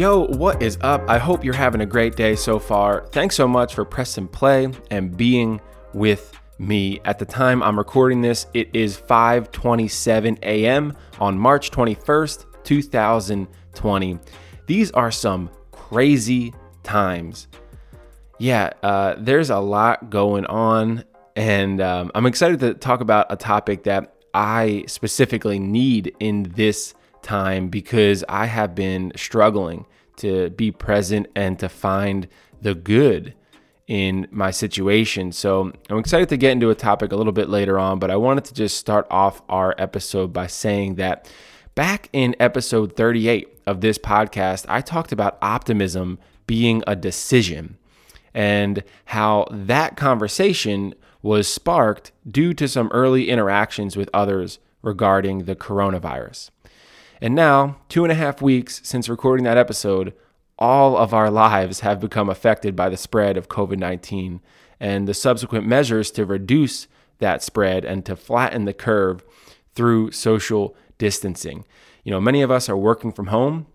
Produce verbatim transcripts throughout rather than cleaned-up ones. Yo, what is up? I hope you're having a great day so far. Thanks so much for pressing play and being with me. At the time I'm recording this, it is five twenty-seven a.m. on March twenty-first, two thousand twenty. These are some crazy times. Yeah, uh, there's a lot going on, and um, I'm excited to talk about a topic that I specifically need in this time because I have been struggling to be present and to find the good in my situation. So I'm excited to get into a topic a little bit later on, but I wanted to just start off our episode by saying that back in episode thirty-eight of this podcast, I talked about optimism being a decision and how that conversation was sparked due to some early interactions with others regarding the coronavirus. And now, two and a half weeks since recording that episode, all of our lives have become affected by the spread of COVID nineteen and the subsequent measures to reduce that spread and to flatten the curve through social distancing. You know, many of us are working from home,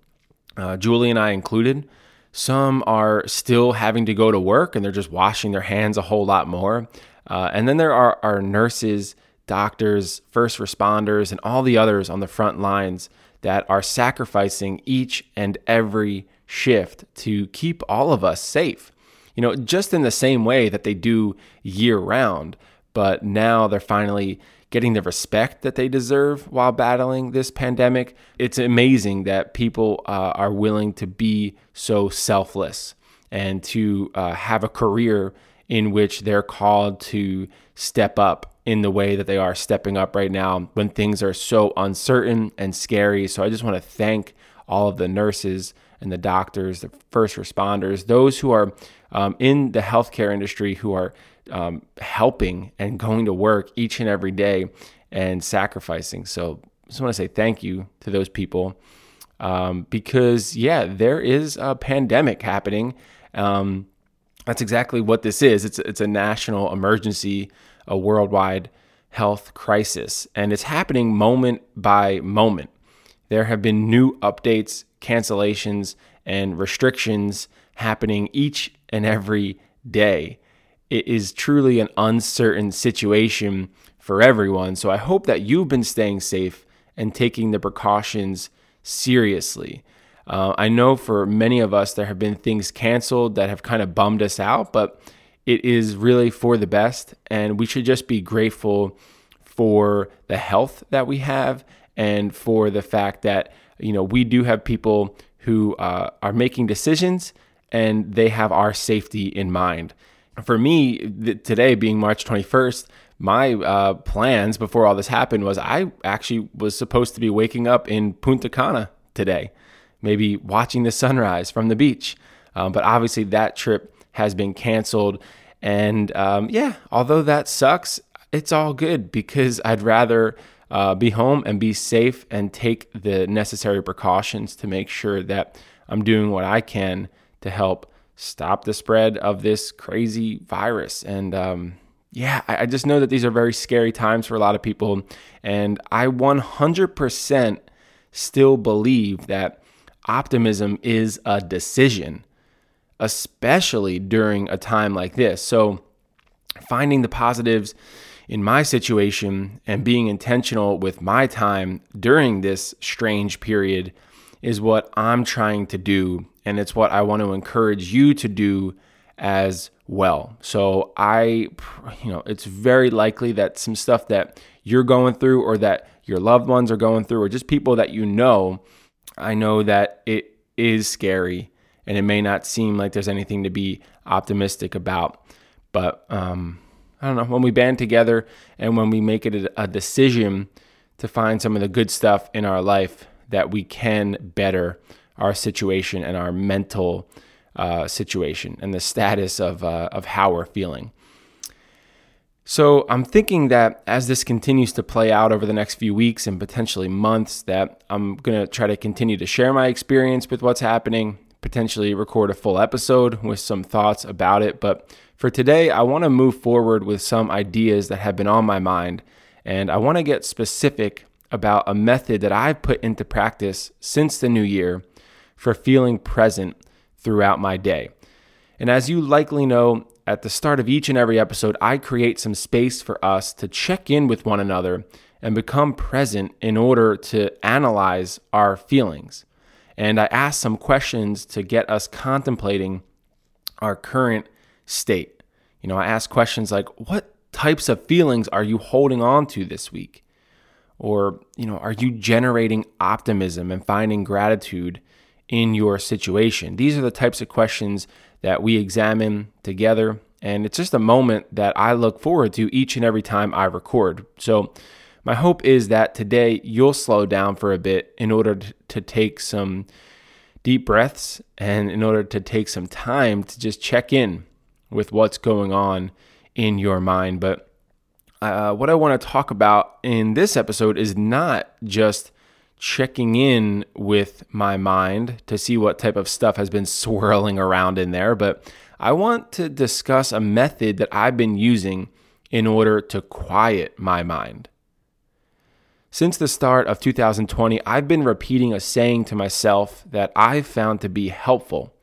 uh, Julie and I included. Some are still having to go to work and they're just washing their hands a whole lot more. Uh, and then there are our nurses, doctors, first responders, and all the others on the front lines that are sacrificing each and every shift to keep all of us safe. You know, just in the same way that they do year round, but now they're finally getting the respect that they deserve while battling this pandemic. It's amazing that people uh, are willing to be so selfless and to uh, have a career in which they're called to step up in the way that they are stepping up right now when things are so uncertain and scary. So I just want to thank all of the nurses and the doctors, the first responders, those who are um, in the healthcare industry who are um, helping and going to work each and every day and sacrificing. So I just want to say thank you to those people um, because, yeah, there is a pandemic happening. Um, That's exactly what this is. It's it's a national emergency, a worldwide health crisis, and it's happening moment by moment. There have been new updates, cancellations, and restrictions happening each and every day. It is truly an uncertain situation for everyone. So I hope that you've been staying safe and taking the precautions seriously. Uh, I know for many of us, there have been things canceled that have kind of bummed us out, but it is really for the best. And we should just be grateful for the health that we have and for the fact that, you know, we do have people who uh, are making decisions and they have our safety in mind. For me, th- today being March twenty-first, my uh, plans before all this happened was I actually was supposed to be waking up in Punta Cana today, maybe watching the sunrise from the beach. Um, but obviously that trip has been canceled. And um, yeah, although that sucks, it's all good because I'd rather uh, be home and be safe and take the necessary precautions to make sure that I'm doing what I can to help stop the spread of this crazy virus. And um, yeah, I, I just know that these are very scary times for a lot of people. And I one hundred percent still believe that optimism is a decision, especially during a time like this. So finding the positives in my situation and being intentional with my time during this strange period is what I'm trying to do. And it's what I want to encourage you to do as well. So I, you know, it's very likely that some stuff that you're going through or that your loved ones are going through or just people that you know, I know that it is scary and it may not seem like there's anything to be optimistic about, but um, I don't know, when we band together and when we make it a decision to find some of the good stuff in our life that we can better our situation and our mental uh, situation and the status of uh, of how we're feeling. So I'm thinking that as this continues to play out over the next few weeks and potentially months, that I'm going to try to continue to share my experience with what's happening, potentially record a full episode with some thoughts about it. But for today, I want to move forward with some ideas that have been on my mind, and I want to get specific about a method that I've put into practice since the new year for feeling present throughout my day. And as you likely know, at the start of each and every episode, I create some space for us to check in with one another and become present in order to analyze our feelings. And I ask some questions to get us contemplating our current state. You know, I ask questions like, what types of feelings are you holding on to this week? Or, you know, are you generating optimism and finding gratitude in your situation? These are the types of questions that we examine together. And it's just a moment that I look forward to each and every time I record. So my hope is that today you'll slow down for a bit in order to take some deep breaths and in order to take some time to just check in with what's going on in your mind. But uh, what I want to talk about in this episode is not just checking in with my mind to see what type of stuff has been swirling around in there, but I want to discuss a method that I've been using in order to quiet my mind. Since the start of two thousand twenty, I've been repeating a saying to myself that I've found to be helpful,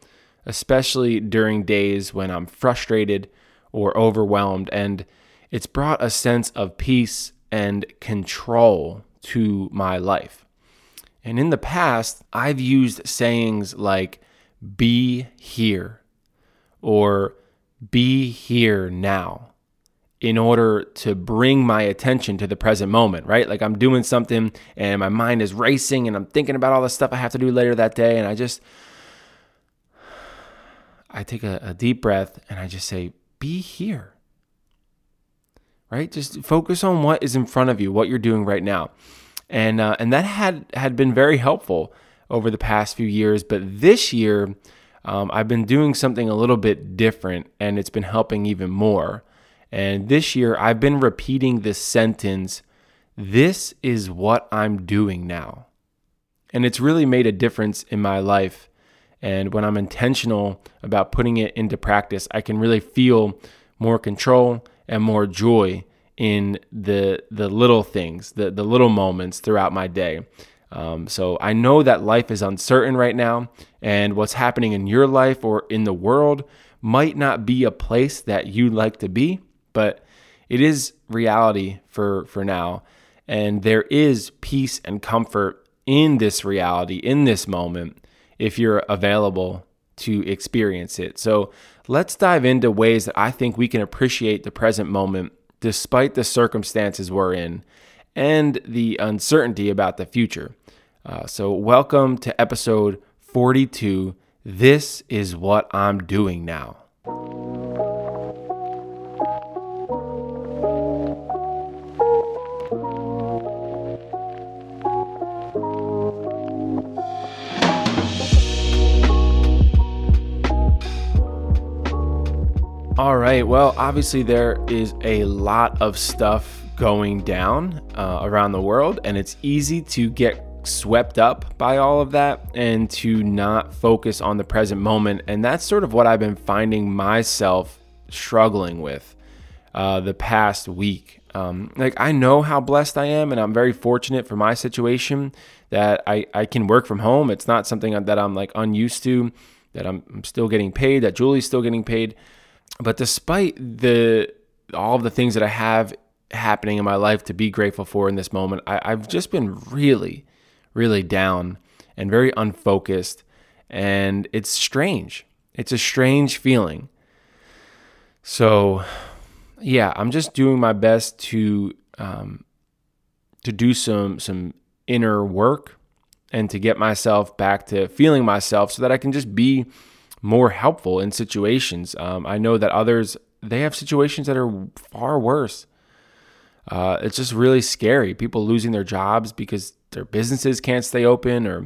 especially during days when I'm frustrated or overwhelmed, and it's brought a sense of peace and control to my life. And in the past, I've used sayings like, be here, or be here now, in order to bring my attention to the present moment, right? Like I'm doing something and my mind is racing and I'm thinking about all the stuff I have to do later that day. And I just, I take a, a deep breath and I just say, be here, right? Just focus on what is in front of you, what you're doing right now. And uh, and that had, had been very helpful over the past few years. But this year, um, I've been doing something a little bit different and it's been helping even more. And this year, I've been repeating this sentence, this is what I'm doing now. And it's really made a difference in my life. And when I'm intentional about putting it into practice, I can really feel more control and more joy in the the little things, the, the little moments throughout my day. Um, so I know that life is uncertain right now, and what's happening in your life or in the world might not be a place that you'd like to be, but it is reality for, for now. And there is peace and comfort in this reality, in this moment, if you're available to experience it. So let's dive into ways that I think we can appreciate the present moment despite the circumstances we're in and the uncertainty about the future. Uh, so welcome to episode forty-two. This is what I'm doing now. All right, well, obviously there is a lot of stuff going down uh, around the world, and it's easy to get swept up by all of that and to not focus on the present moment. And that's sort of what I've been finding myself struggling with uh, the past week. Um, like I know how blessed I am, and I'm very fortunate for my situation that I, I can work from home. It's not something that I'm like unused to, that I'm, I'm still getting paid, that Julie's still getting paid. But despite the all of the things that I have happening in my life to be grateful for in this moment, I, I've just been really, really down and very unfocused. And it's strange. It's a strange feeling. So yeah, I'm just doing my best to um, to do some some inner work and to get myself back to feeling myself so that I can just be more helpful in situations. Um, I know that others, they have situations that are far worse. Uh, it's just really scary. People losing their jobs because their businesses can't stay open, or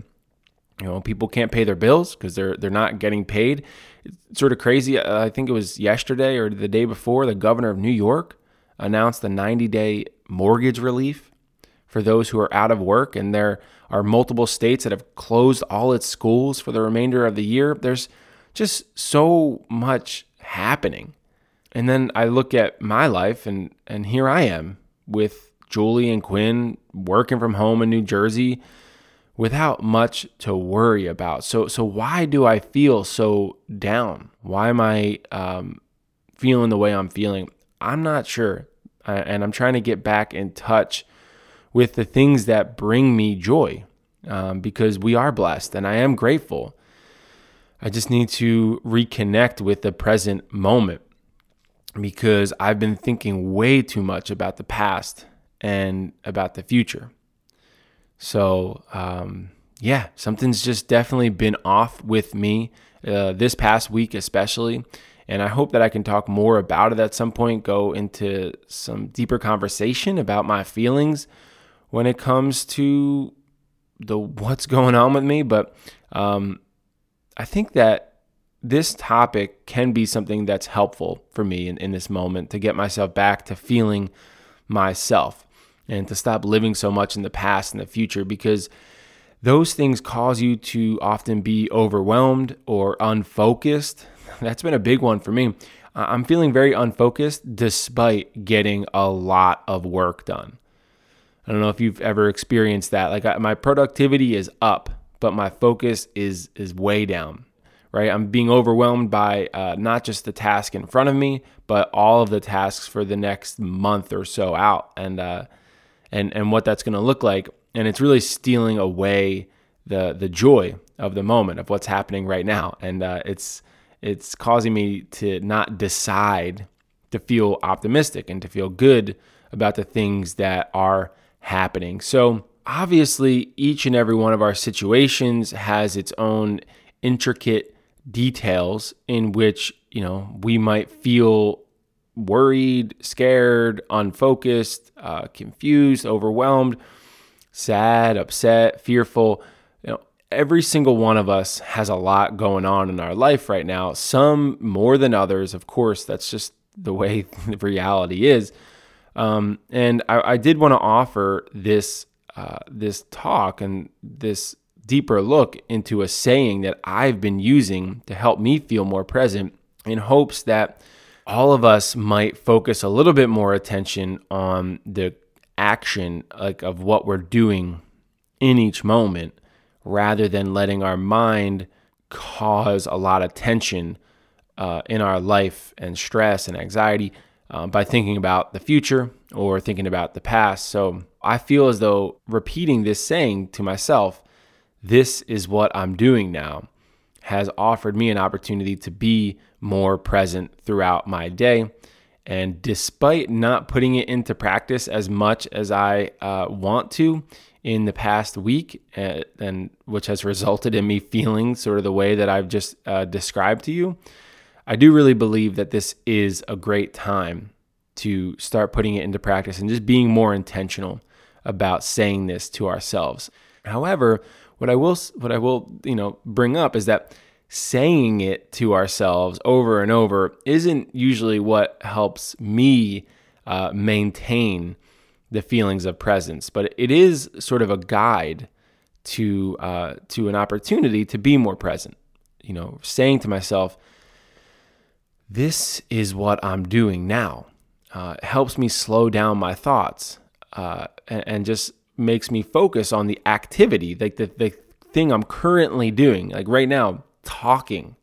you know, people can't pay their bills because they're they're not getting paid. It's sort of crazy. Uh, I think it was yesterday or the day before, the governor of New York announced a ninety-day mortgage relief for those who are out of work, and there are multiple states that have closed all its schools for the remainder of the year. There's just so much happening. And then I look at my life and, and here I am with Julie and Quinn working from home in New Jersey without much to worry about. So so why do I feel so down? Why am I um, feeling the way I'm feeling? I'm not sure. Uh, and I'm trying to get back in touch with the things that bring me joy, um, because we are blessed and I am grateful. I just need to reconnect with the present moment, because I've been thinking way too much about the past and about the future. So um, yeah, something's just definitely been off with me uh, this past week especially. And I hope that I can talk more about it at some point, go into some deeper conversation about my feelings when it comes to the what's going on with me. But um, I think that this topic can be something that's helpful for me in, in this moment to get myself back to feeling myself and to stop living so much in the past and the future, because those things cause you to often be overwhelmed or unfocused. That's been a big one for me. I'm feeling very unfocused despite getting a lot of work done. I don't know if you've ever experienced that. Like I, my productivity is up, but my focus is is way down, right? I'm being overwhelmed by uh, not just the task in front of me, but all of the tasks for the next month or so out, and uh, and and what that's going to look like. And it's really stealing away the the joy of the moment, of what's happening right now, and uh, it's. It's causing me to not decide to feel optimistic and to feel good about the things that are happening. So obviously, each and every one of our situations has its own intricate details in which, you know, we might feel worried, scared, unfocused, uh, confused, overwhelmed, sad, upset, fearful. Every single one of us has a lot going on in our life right now, some more than others. Of course, that's just the way the reality is. Um, and I, I did want to offer this uh, this talk and this deeper look into a saying that I've been using to help me feel more present, in hopes that all of us might focus a little bit more attention on the action, like of what we're doing in each moment, rather than letting our mind cause a lot of tension uh, in our life and stress and anxiety uh, by thinking about the future or thinking about the past. So I feel as though repeating this saying to myself, "This is what I'm doing now," has offered me an opportunity to be more present throughout my day. And despite not putting it into practice as much as I uh, want to in the past week, and, and which has resulted in me feeling sort of the way that I've just uh, described to you, I do really believe that this is a great time to start putting it into practice and just being more intentional about saying this to ourselves. However, what I will, what I will, you know, bring up is that saying it to ourselves over and over isn't usually what helps me uh, maintain the feelings of presence, but it is sort of a guide to uh, to an opportunity to be more present. You know, saying to myself, "This is what I'm doing now," uh, helps me slow down my thoughts uh, and, and just makes me focus on the activity, like the, the thing I'm currently doing, like right now. Talking,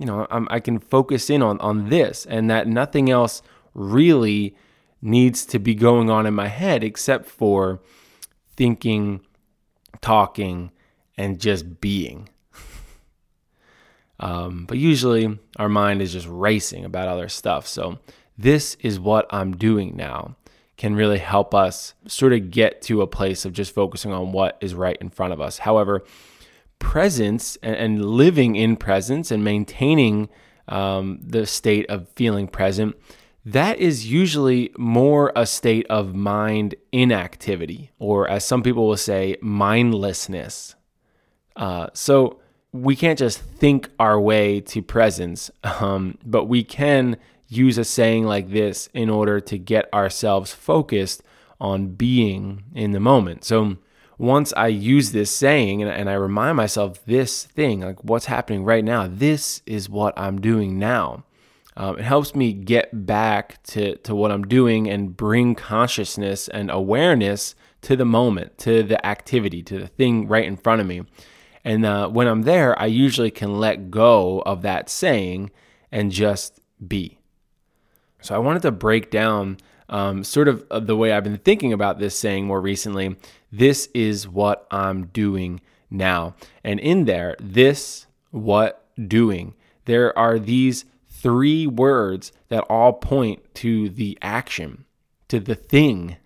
you know, I'm, I can focus in on, on this, and that nothing else really needs to be going on in my head except for thinking, talking, and just being. um, but usually our mind is just racing about other stuff. So this is what I'm doing now can really help us sort of get to a place of just focusing on what is right in front of us. However, presence and living in presence and maintaining um, the state of feeling present, that is usually more a state of mind inactivity, or as some people will say, mindlessness. Uh, so we can't just think our way to presence, um, but we can use a saying like this in order to get ourselves focused on being in the moment. So once I use this saying and, and I remind myself this thing, like what's happening right now, this is what I'm doing now. Um, it helps me get back to, to what I'm doing and bring consciousness and awareness to the moment, to the activity, to the thing right in front of me. And uh, when I'm there, I usually can let go of that saying and just be. So I wanted to break down um, sort of the way I've been thinking about this saying more recently. This is what I'm doing now. And in there, this, what, doing, there are these three words that all point to the action, to the thing,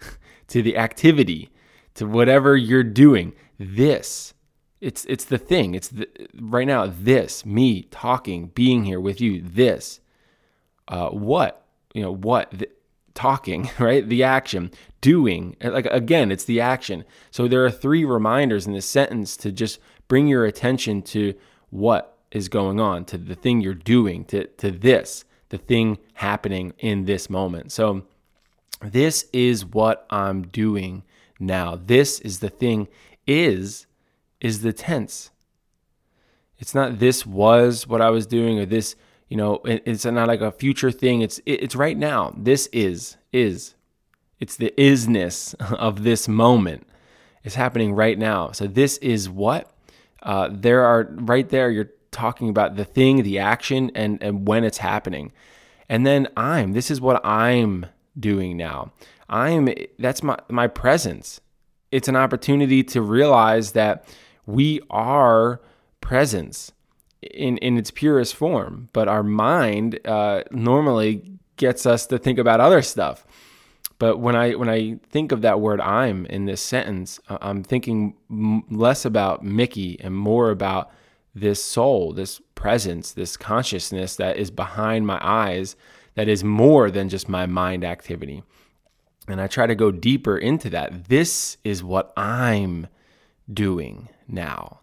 to the activity, to whatever you're doing. This, it's it's the thing. It's the, right now, this, me talking, being here with you, this, uh, what, you know, what, the, talking, right? The action, doing, like, again, it's the action. So there are three reminders in this sentence to just bring your attention to what is going on, to the thing you're doing, to, to this, the thing happening in this moment. So this is what I'm doing now. This is the thing. Is, is the tense. It's not this was what I was doing, or this, you know, it's not like a future thing. It's, it's right now. This is, is. It's the isness of this moment. It's happening right now. So this is what, uh, there are right there. You're talking about the thing, the action, and, and when it's happening. And then I'm, this is what I'm doing now. I'm, that's my, my presence. It's an opportunity to realize that we are presence in, in its purest form, but our mind uh, normally gets us to think about other stuff. But when I, when I think of that word I'm in this sentence, I'm thinking less about Mickey and more about this soul, this presence, this consciousness that is behind my eyes, that is more than just my mind activity. And I try to go deeper into that. This is what I'm doing now.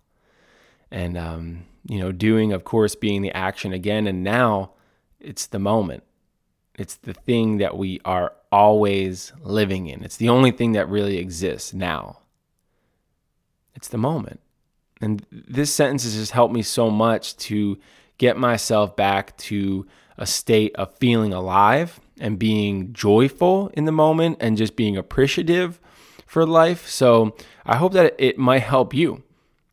And, um, you know, doing, of course, being the action again. And now it's the moment. It's the thing that we are always living in. It's the only thing that really exists now. It's the moment. And this sentence has just helped me so much to get myself back to a state of feeling alive and being joyful in the moment and just being appreciative for life. So I hope that it might help you.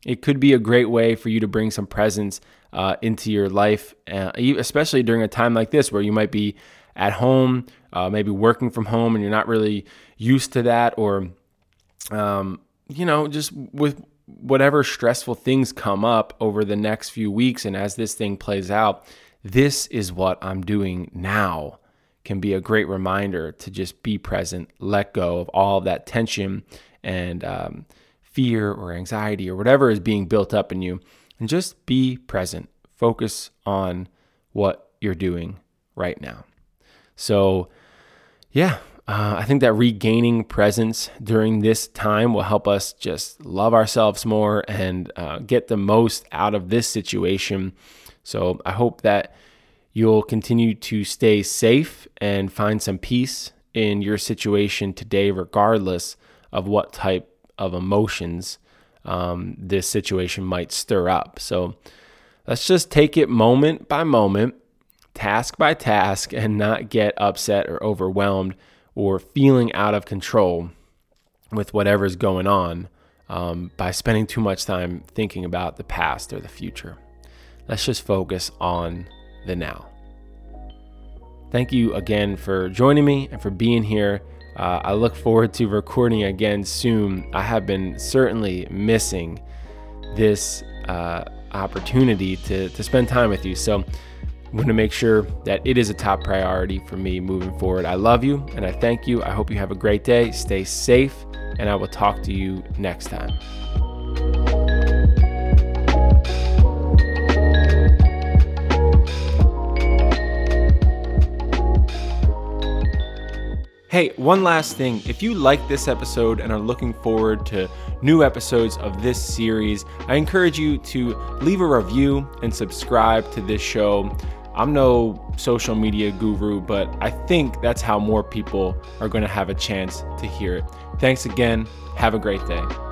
It could be a great way for you to bring some presence uh, into your life, uh, especially during a time like this where you might be at home, uh, maybe working from home, and you're not really used to that, or, um, you know, just with whatever stressful things come up over the next few weeks. And as this thing plays out, this is what I'm doing now can be a great reminder to just be present, let go of all of that tension and um, fear or anxiety or whatever is being built up in you, and just be present. Focus on what you're doing right now. So yeah, Uh, I think that regaining presence during this time will help us just love ourselves more and uh, get the most out of this situation. So I hope that you'll continue to stay safe and find some peace in your situation today, regardless of what type of emotions um, this situation might stir up. So let's just take it moment by moment, task by task, and not get upset or overwhelmed or feeling out of control with whatever's going on um, by spending too much time thinking about the past or the future. Let's just focus on the now. Thank you again for joining me and for being here. Uh, I look forward to recording again soon. I have been certainly missing this uh, opportunity to, to spend time with you. So I'm going to make sure that it is a top priority for me moving forward. I love you and I thank you. I hope you have a great day. Stay safe, and I will talk to you next time. Hey, one last thing. If you like this episode and are looking forward to new episodes of this series, I encourage you to leave a review and subscribe to this show. I'm no social media guru, but I think that's how more people are going to have a chance to hear it. Thanks again. Have a great day.